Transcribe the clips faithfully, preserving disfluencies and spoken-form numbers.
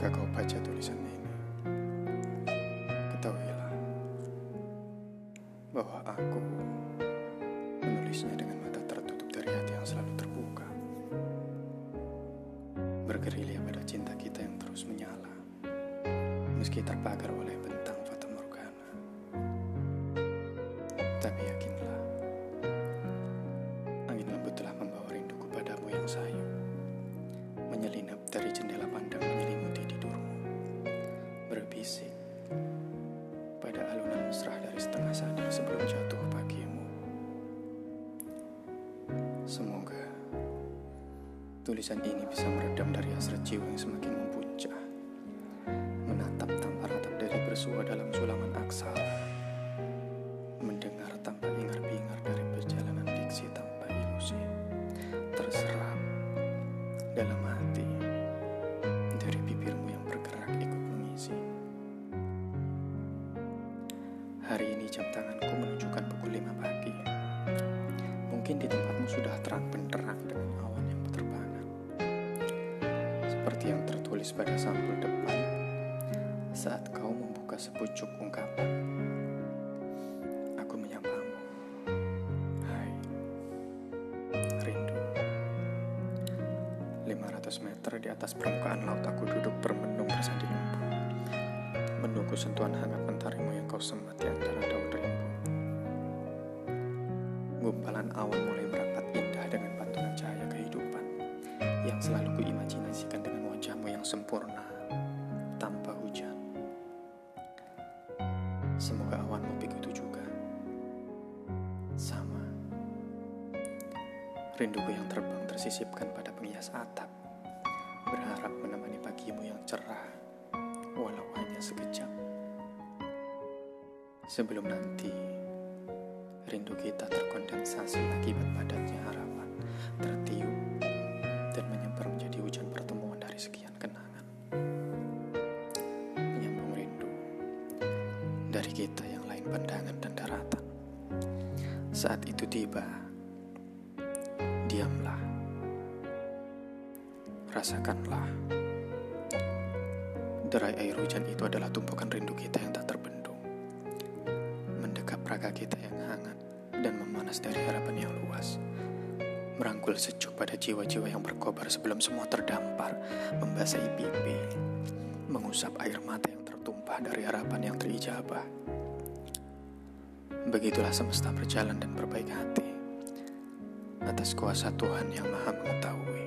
ketika kau baca tulisan ini, ketahuilah bahwa aku menulisnya dengan mata tertutup dari hati yang selalu terbuka, bergerilya pada cinta kita yang terus menyala meski terpagar oleh bentang fata morgana. Tapi yakinlah, angin lembut telah membawa rinduku padamu yang sayu, menyelinap dari jendela pandang menyelimuti tidurmu, berbisik pada alunan mesra dari setengah sadar sebelum jatuh pagimu. Semoga tulisan ini bisa meredam dari hasrat jiwa yang semakin mempuncah, menatap tanpa ratap dari bersua dalam sulaman aksara, mendengar tanpa hingar-bingar dari perjalanan diksi tanpa ilusi, terserap dalam hati dari bibirmu yang bergerak ikut mengisi. Hari ini jam tanganku menunjukkan pukul lima pagi. Mungkin di tempatmu sudah terang benderang dengan awan yang berterbangan, seperti yang tertulis pada sampul depan saat kau membuka sepucuk ungkapan. Aku menyapamu, hai rindu. Lima ratus meter di atas permukaan laut aku duduk bermenung bersanding lumpuh, menunggu sentuhan hangat mentarimu yang kau semat di antara daun rimbun. Gumpalan awan mulai merapat indah dengan pantulan cahaya kehidupan yang selalu kuimajinasikan dengan wajahmu yang sempurna tanpa hujan. Semoga awanmu begitu juga, sama. Rinduku yang terbang tersisipkan pada penghias atap, berharap menemani pagimu yang cerah, walau hanya sekejap, sebelum nanti rindu kita terkondensasi akibat padatnya harapan, tertiup dan menyebar menjadi hujan pertemuan dari sekian kenangan, menyambung rindu dari kita yang lain pandangan dan daratan. Saat itu tiba, diamlah, rasakanlah. Derai air hujan itu adalah tumpukan rindu kita yang tak terbendung, mendekap raga kita yang hangat dan memanas dari harapan yang luas, merangkul sejuk pada jiwa-jiwa yang berkobar sebelum semua terdampar, membasahi pipi, mengusap air mata yang tertumpah dari harapan yang terijabah. Begitulah semesta berjalan dan berbaik hati atas kuasa Tuhan yang Maha Mengetahui.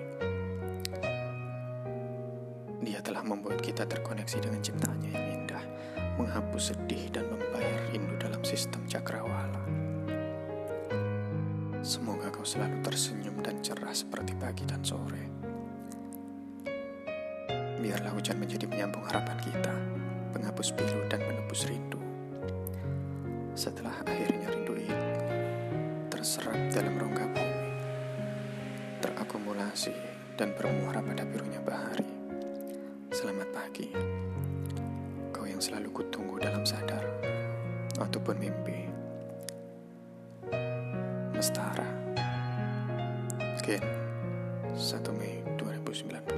Dia telah membuat kita terkoneksi dengan ciptaannya yang indah, menghapus sedih dan membayar rindu dalam sistem cakrawala. Semoga kau selalu tersenyum dan cerah seperti pagi dan sore. Biarlah hujan menjadi penyambung harapan kita, penghapus pilu dan penebus rindu. Setelah akhirnya rindu ini terserap dalam rongga bumi, terakumulasi dan bermuara pada birunya bahari. Selamat pagi, kau yang selalu kutunggu dalam sadar ataupun mimpi. Mestara. Sekian, satu Mei dua ribu sembilan belas.